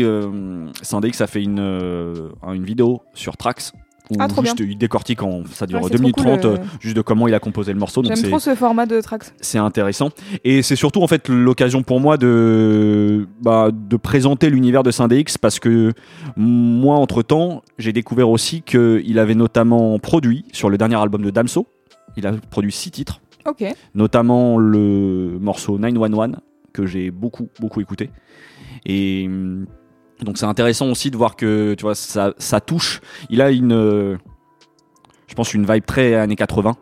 Syndex a fait une vidéo sur Trax où il décortique, ça dure 2 minutes 30, juste de comment il a composé le morceau. J'aime trop ce format de Trax. C'est intéressant. Et c'est surtout en fait l'occasion pour moi de présenter l'univers de Syndex parce que moi, entre-temps, j'ai découvert aussi qu'il avait notamment produit, sur le dernier album de Damso, il a produit 6 titres, notamment le morceau 911 que j'ai beaucoup, beaucoup écouté. Et... donc c'est intéressant aussi de voir que tu vois ça touche. Il a je pense une vibe très années 80.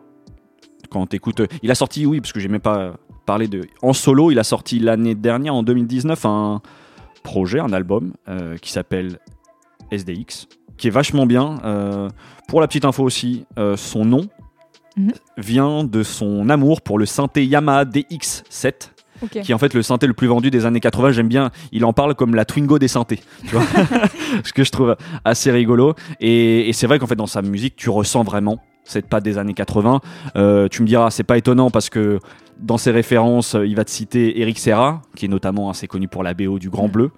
Quand t'écoutes, il a sorti parce que j'ai même pas parlé de en solo. Il a sorti l'année dernière en 2019 un projet, un album qui s'appelle SDX, qui est vachement bien. Pour la petite info aussi, son nom vient de son amour pour le synthé Yamaha DX7. Okay. Qui est en fait le synthé le plus vendu des années 80. J'aime bien, il en parle comme la Twingo des synthés, tu vois. Ce que je trouve assez rigolo. Et c'est vrai qu'en fait dans sa musique tu ressens vraiment cette patte des années 80. Tu me diras, c'est pas étonnant parce que dans ses références il va te citer Eric Serra, qui est notamment assez connu pour la BO du Grand Bleu.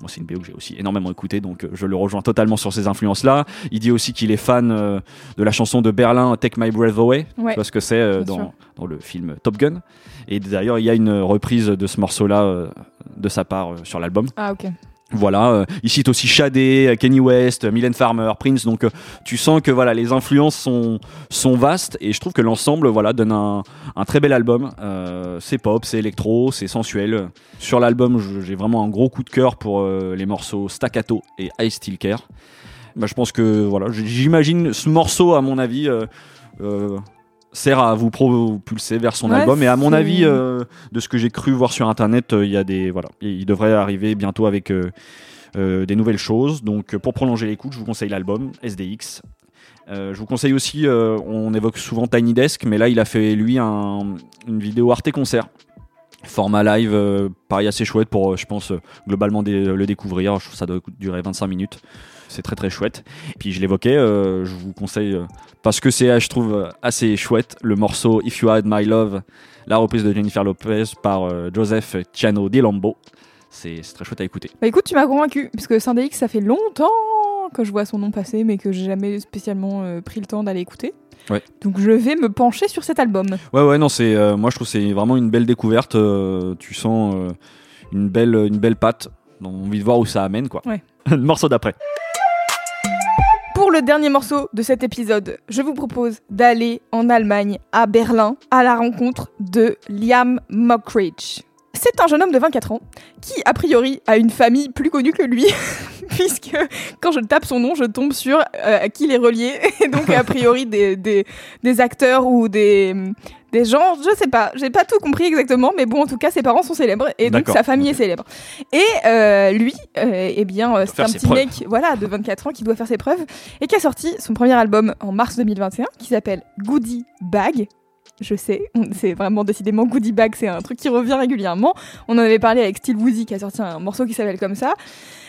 Moi c'est une BO que j'ai aussi énormément écoutée, donc je le rejoins totalement sur ces influences là. Il dit aussi qu'il est fan de la chanson de Berlin Take My Breath Away, tu vois ce que c'est dans le film Top Gun. Et d'ailleurs, il y a une reprise de ce morceau-là de sa part sur l'album. Ah, ok. Voilà, il cite aussi Shadé, Kenny West, Mylène Farmer, Prince. Donc, tu sens que voilà, les influences sont vastes. Et je trouve que l'ensemble donne un très bel album. C'est pop, c'est électro, c'est sensuel. Sur l'album, j'ai vraiment un gros coup de cœur pour les morceaux Staccato et I Still Care. Je pense que, j'imagine ce morceau, à mon avis... sert à vous propulser vers son album, et à mon avis de ce que j'ai cru voir sur internet, il devrait arriver bientôt avec des nouvelles choses. Donc pour prolonger l'écoute, je vous conseille l'album SDX. Je vous conseille aussi, on évoque souvent Tiny Desk, mais là il a fait lui une vidéo Arte Concert format live, pareil assez chouette pour je pense globalement le découvrir. Je trouve que ça doit durer 25 minutes. C'est très très chouette. Et puis je l'évoquais, je vous conseille, parce que c'est, je trouve, assez chouette, le morceau If You Had My Love, la reprise de Jennifer Lopez par Joseph Schiano di Lambo. C'est très chouette à écouter. Écoute, tu m'as convaincu, parce que Syndex, ça fait longtemps que je vois son nom passer, mais que j'ai jamais spécialement pris le temps d'aller écouter. Ouais. Donc je vais me pencher sur cet album. Ouais, non, c'est, moi je trouve que c'est vraiment une belle découverte. Tu sens une belle patte. Donc, on a envie de voir où ça amène, quoi. Ouais. Le morceau d'après. Pour le dernier morceau de cet épisode, je vous propose d'aller en Allemagne, à Berlin, à la rencontre de Liam Mockridge. C'est un jeune homme de 24 ans qui, a priori, a une famille plus connue que lui, puisque quand je tape son nom, je tombe sur à qui il est relié, et donc a priori des acteurs ou des gens, je sais pas, j'ai pas tout compris exactement, mais bon, en tout cas, ses parents sont célèbres, et donc sa famille est célèbre. Et lui, eh bien, c'est un petit mec, voilà, de 24 ans qui doit faire ses preuves, et qui a sorti son premier album en mars 2021, qui s'appelle Goodie Bag. Je sais, c'est vraiment décidément Goodie Bag, c'est un truc qui revient régulièrement. On en avait parlé avec Steel Woozy qui a sorti un morceau qui s'appelle comme ça.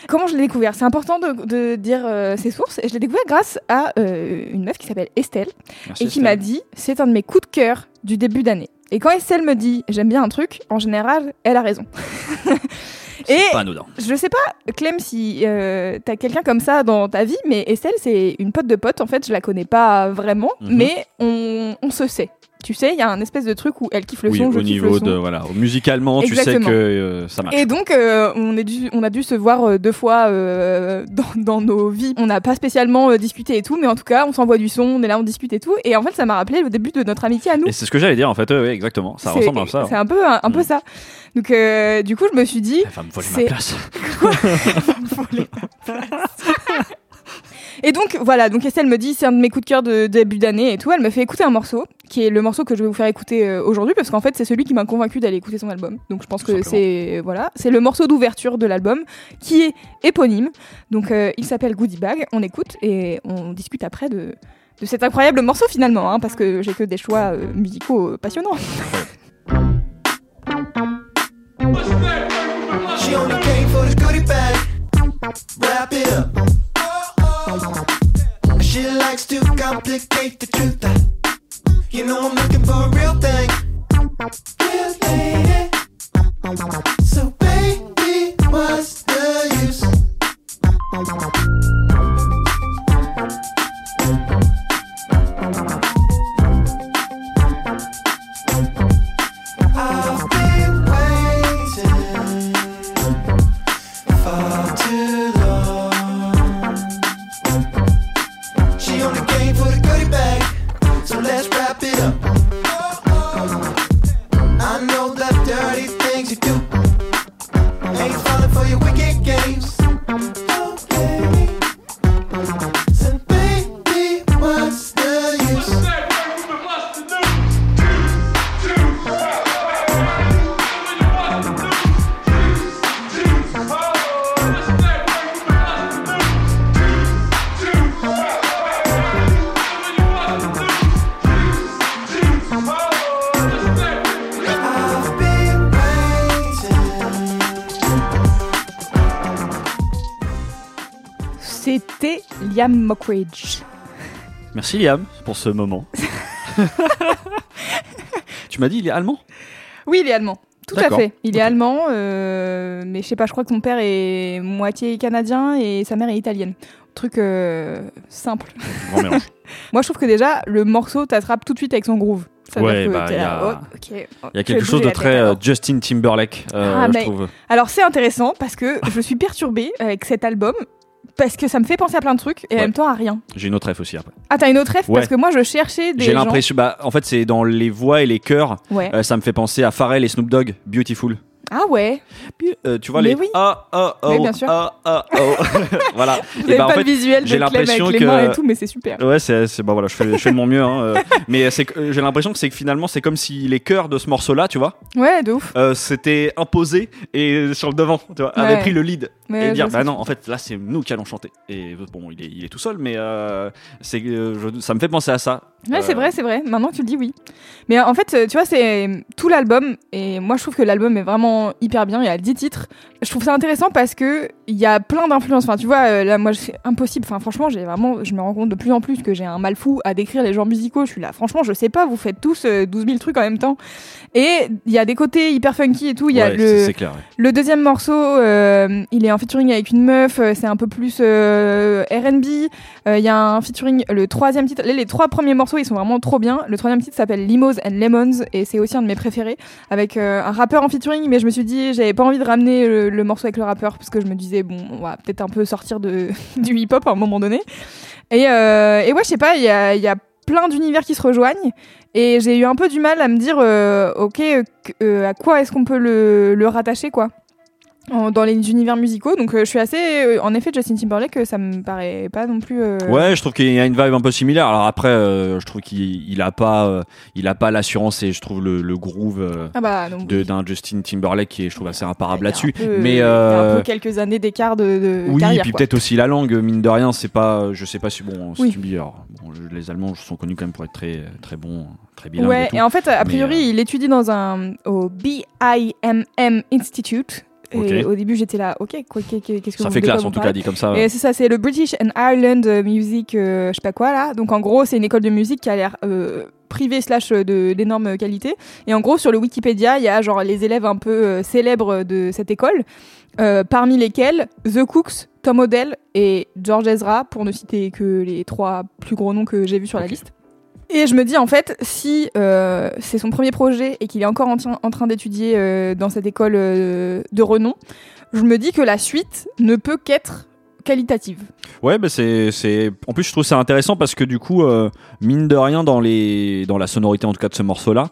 Comment je l'ai découvert ? C'est important de dire ses sources. Et je l'ai découvert grâce à une meuf qui s'appelle Estelle. Merci et qui Estelle. M'a dit, c'est un de mes coups de cœur du début d'année. Et quand Estelle me dit, j'aime bien un truc, en général, elle a raison. C'est pas anodin. Je sais pas, Clem, si t'as quelqu'un comme ça dans ta vie, mais Estelle, c'est une pote de pote. En fait, je la connais pas vraiment, mais on se sait. Tu sais, il y a un espèce de truc où elle kiffe le son, je kiffe le son. De, voilà, musicalement, exactement. Tu sais que ça marche. Et donc, on a dû se voir deux fois dans nos vies. On n'a pas spécialement discuté et tout, mais en tout cas, on s'envoie du son, on est là, on discute et tout. Et en fait, ça m'a rappelé le début de notre amitié à nous. Et c'est ce que j'allais dire, en fait, oui, exactement. Ça ressemble à ça. C'est un peu ça. Donc, du coup, je me suis dit... Elle va me voler ma place. Quoi ? Elle va me voler ma place. Et donc, voilà, donc Estelle me dit, c'est un de mes coups de cœur de début d'année et tout. Elle me fait écouter un morceau, qui est le morceau que je vais vous faire écouter aujourd'hui, parce qu'en fait, c'est celui qui m'a convaincu d'aller écouter son album. Donc, je pense que c'est le morceau d'ouverture de l'album, qui est éponyme. Donc, il s'appelle Goodie Bag. On écoute et on discute après de cet incroyable morceau, finalement, hein, parce que j'ai que des choix musicaux passionnants. She only came for the goodie bag. Wrap it up. She likes to complicate the truth. You know I'm looking for a real thing. Real lady. So baby, what's the use? I've been waiting far too long. She only came for the goodie bag, so let's wrap it up. I know the dirty things you do. Ain't falling for your wicked games. Okay. So baby, what's the use? C'était Liam Mockridge. Merci Liam pour ce moment. Tu m'as dit il est allemand ? Oui, il est allemand. Tout D'accord. à fait. Il est allemand, mais je sais pas, je crois que son père est moitié canadien et sa mère est italienne. Truc simple. Grand mélange. Moi, je trouve que déjà, le morceau t'attrape tout de suite avec son groove. Ça ouais, bah, il y a quelque chose de très Justin Timberlake, je trouve. Alors, c'est intéressant parce que je suis perturbée avec cet album. Parce que ça me fait penser à plein de trucs et en même temps à rien. J'ai une autre F aussi après. Ah, t'as une autre F parce que moi je cherchais des. J'ai l'impression, bah en fait c'est dans les voix et les chœurs. Ouais. Ça me fait penser à Pharrell et Snoop Dogg, Beautiful. Ah ouais. Puis, tu vois mais les ah ah oh ah ah oh. Voilà. Vous et bah, pas en fait, le visuel j'ai de l'impression avec que les mains et tout mais c'est super. Ouais, c'est bon voilà, je fais de mon mieux hein. Mais c'est j'ai l'impression que c'est que finalement c'est comme si les chœurs de ce morceau là, tu vois. Ouais, de ouf. C'était imposé et sur le devant, tu vois, avait pris le lead. Mais et dire bah non en fait là c'est nous qui allons chanter et bon il est tout seul mais c'est ça me fait penser à ça. Ouais c'est vrai maintenant que tu le dis oui mais en fait tu vois c'est tout l'album et moi je trouve que l'album est vraiment hyper bien, il y a 10 titres, je trouve ça intéressant parce que il y a plein d'influences, enfin tu vois là moi c'est impossible, enfin franchement je me rends compte de plus en plus que j'ai un mal fou à décrire les genres musicaux, je suis là franchement je sais pas, vous faites tous 12 000 trucs en même temps et il y a des côtés hyper funky et tout, il y a c'est clair, le deuxième morceau il est en featuring avec une meuf, c'est un peu plus R&B. Il y a un featuring, le troisième titre, les trois premiers morceaux ils sont vraiment trop bien. Le troisième titre s'appelle Limos and Lemons et c'est aussi un de mes préférés avec un rappeur en featuring mais je me me suis dit, j'avais pas envie de ramener le morceau avec le rappeur parce que je me disais, bon, on va peut-être un peu sortir du hip-hop à un moment donné. Et ouais, je sais pas, il y a plein d'univers qui se rejoignent et j'ai eu un peu du mal à me dire, ok, à quoi est-ce qu'on peut le rattacher, quoi, dans les univers musicaux. Donc je suis assez en effet, Justin Timberlake, ça me paraît pas non plus ouais, je trouve qu'il y a une vibe un peu similaire. Alors après je trouve qu'il a pas l'assurance et je trouve le groove d'un Justin Timberlake qui est, je trouve, assez imparable là-dessus, mais il y a un peu quelques années d'écart de oui, carrière, et puis quoi. Peut-être aussi la langue, mine de rien, c'est pas, je sais pas si bon, oui. Les Allemands sont connus quand même pour être très très bons, très bilingues, ouais, et en fait a priori il étudie au BIMM Institute. Et okay. Au début, j'étais là, ok, qu'est-ce que ça fait classe, en tout cas, dit comme ça. Et c'est ça, c'est le British and Ireland Music, je sais pas quoi, là. Donc, en gros, c'est une école de musique qui a l'air privée / d'énorme qualité. Et en gros, sur le Wikipédia, il y a genre les élèves un peu célèbres de cette école, parmi lesquels The Cooks, Tom Odell et George Ezra, pour ne citer que les trois plus gros noms que j'ai vus sur la liste. Et je me dis, en fait, si c'est son premier projet et qu'il est encore en train d'étudier dans cette école de renom, je me dis que la suite ne peut qu'être qualitative. Ouais, bah c'est... En plus, je trouve ça intéressant parce que du coup, mine de rien, dans la sonorité, en tout cas, de ce morceau-là,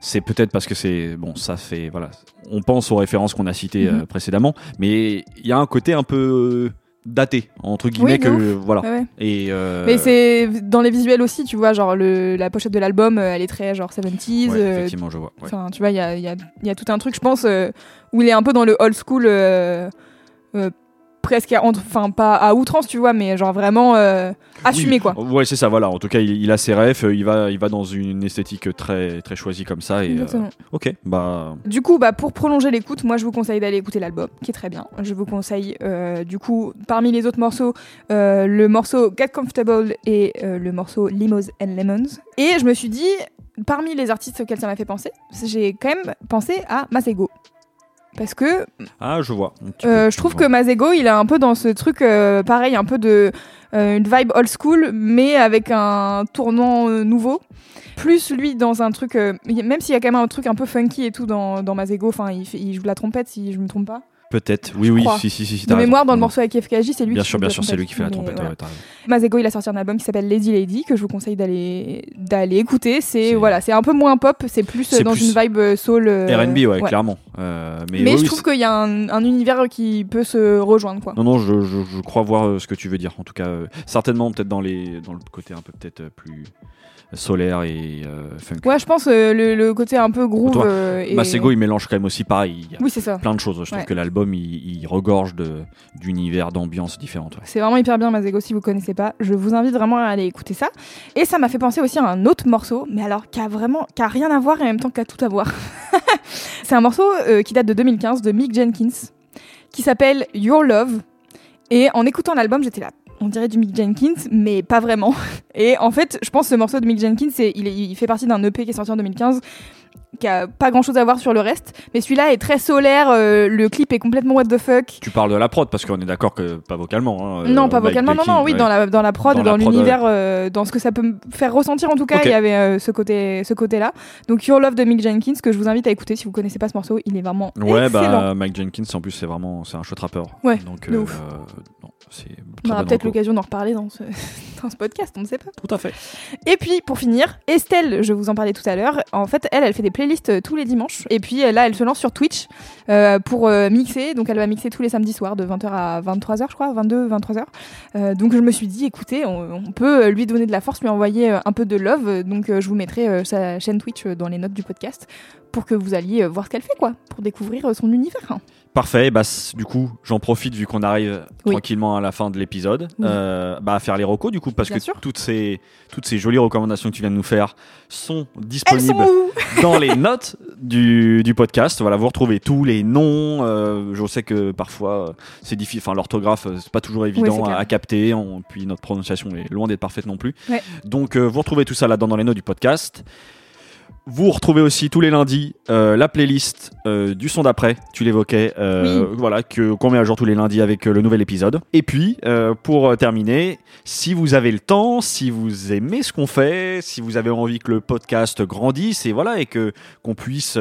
c'est peut-être parce que c'est... Bon, ça fait... Voilà, on pense aux références qu'on a citées précédemment, mais il y a un côté un peu... daté, entre guillemets, oui, que voilà. Ouais. Et mais c'est dans les visuels aussi, tu vois, genre la pochette de l'album, elle est très genre 70s. Ouais, effectivement, je vois. Ouais. Tu vois, il y a tout un truc, je pense, où il est un peu dans le old school, presque, enfin pas à outrance, tu vois, mais genre vraiment assumé, oui, quoi. Ouais, c'est ça, voilà. En tout cas, il a ses refs, il va dans une esthétique très très choisie comme ça. Et, ok, bah. Du coup, bah pour prolonger l'écoute, moi je vous conseille d'aller écouter l'album, qui est très bien. Je vous conseille du coup, parmi les autres morceaux, le morceau Get Comfortable et le morceau Limos and Lemons. Et je me suis dit, parmi les artistes auxquels ça m'a fait penser, j'ai quand même pensé à Masego. Parce que je vois. Je trouve que Masego, il a un peu dans ce truc pareil, un peu de une vibe old school, mais avec un tournant nouveau. Plus lui dans un truc, même s'il y a quand même un truc un peu funky et tout dans Masego. Enfin, il joue de la trompette, si je me trompe pas. Peut-être. Oui, si. De mémoire, dans le morceau avec FKJ, c'est lui. Bien sûr, c'est lui qui fait la trompette. Voilà. Masego, il a sorti un album qui s'appelle Lazy Lady, que je vous conseille d'aller écouter. C'est un peu moins pop, c'est plus une vibe soul. R&B, ouais, clairement. Mais je trouve qu'il y a un univers qui peut se rejoindre, quoi. Non, je crois voir ce que tu veux dire. En tout cas, certainement, peut-être dans le côté un peu peut-être plus solaire et funk. Ouais, je pense le côté un peu groove. Masego, il mélange quand même aussi pareil. Oui, c'est ça. Plein de choses. Je trouve que l'album il regorge d'univers, d'ambiances différentes. Ouais. C'est vraiment hyper bien, Masego, si vous connaissez pas. Je vous invite vraiment à aller écouter ça. Et ça m'a fait penser aussi à un autre morceau, mais alors qui a rien à voir et en même temps qui a tout à voir. C'est un morceau qui date de 2015, de Mick Jenkins, qui s'appelle Your Love. Et en écoutant l'album, j'étais là. On dirait du Mick Jenkins, mais pas vraiment. Et en fait, je pense que ce morceau de Mick Jenkins, il fait partie d'un EP qui est sorti en 2015, qui a pas grand chose à voir sur le reste, mais celui-là est très solaire, le clip est complètement what the fuck. Tu parles de la prod, parce qu'on est d'accord que pas vocalement, hein, non, pas vocalement, non, oui, ouais. dans la prod, dans l'univers, dans ce que ça peut me faire ressentir, en tout cas, okay. Il y avait ce côté-là. Donc Your Love de Mick Jenkins, que je vous invite à écouter si vous connaissez pas ce morceau, il est vraiment excellent. Ouais, bah Mick Jenkins, en plus, c'est un chouette rappeur. Ouais, donc, de ouf. Non, on aura peut-être l'occasion d'en reparler dans ce podcast, on ne sait pas. Tout à fait. Et puis, pour finir, Estelle, je vous en parlais tout à l'heure, en fait, elle fait des playlists tous les dimanches, et puis là elle se lance sur Twitch pour mixer. Donc elle va mixer tous les samedis soirs de 20h à 23h, je crois, 22-23h. Donc je me suis dit, écoutez, on peut lui donner de la force, lui envoyer un peu de love. Donc je vous mettrai sa chaîne Twitch dans les notes du podcast pour que vous alliez voir ce qu'elle fait, quoi, pour découvrir son univers. Parfait, bah, du coup, j'en profite, vu qu'on arrive tranquillement à la fin de l'épisode, à faire les recos, du coup, parce que toutes ces jolies recommandations que tu viens de nous faire sont disponibles dans les notes du podcast. Voilà, vous retrouvez tous les noms. Je sais que parfois, c'est difficile, enfin, l'orthographe, c'est pas toujours évident à capter, puis notre prononciation est loin d'être parfaite non plus. Ouais. Donc, vous retrouvez tout ça là-dedans dans les notes du podcast. Vous retrouvez aussi tous les lundis la playlist du son d'après, tu l'évoquais, oui. Voilà, qu'on met à jour tous les lundis avec le nouvel épisode. Et puis, pour terminer, si vous avez le temps, si vous aimez ce qu'on fait, si vous avez envie que le podcast grandisse et, voilà, et qu'on puisse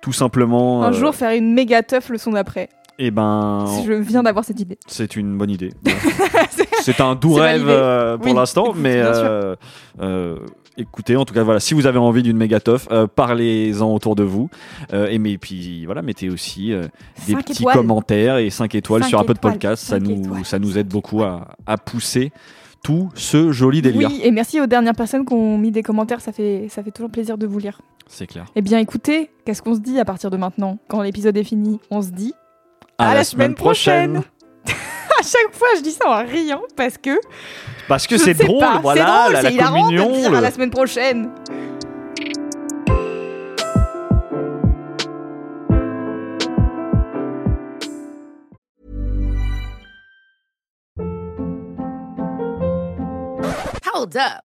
tout simplement... un jour faire une méga teuf le son d'après. Eh ben, je viens d'avoir cette idée. C'est une bonne idée. C'est un doux rêve pour l'instant, mais... Écoutez, en tout cas, voilà, si vous avez envie d'une méga teuf, parlez-en autour de vous. Et puis, voilà, mettez aussi des petits commentaires et 5 étoiles sur un peu de podcast. Ça nous aide beaucoup à pousser tout ce joli délire. Oui, et merci aux dernières personnes qui ont mis des commentaires. Ça fait toujours plaisir de vous lire. C'est clair. Eh bien, écoutez, qu'est-ce qu'on se dit à partir de maintenant ? Quand l'épisode est fini, on se dit à la semaine prochaine. À chaque fois, je dis ça en riant parce que c'est drôle, voilà, c'est hilarant de dire à la semaine prochaine. Hold up.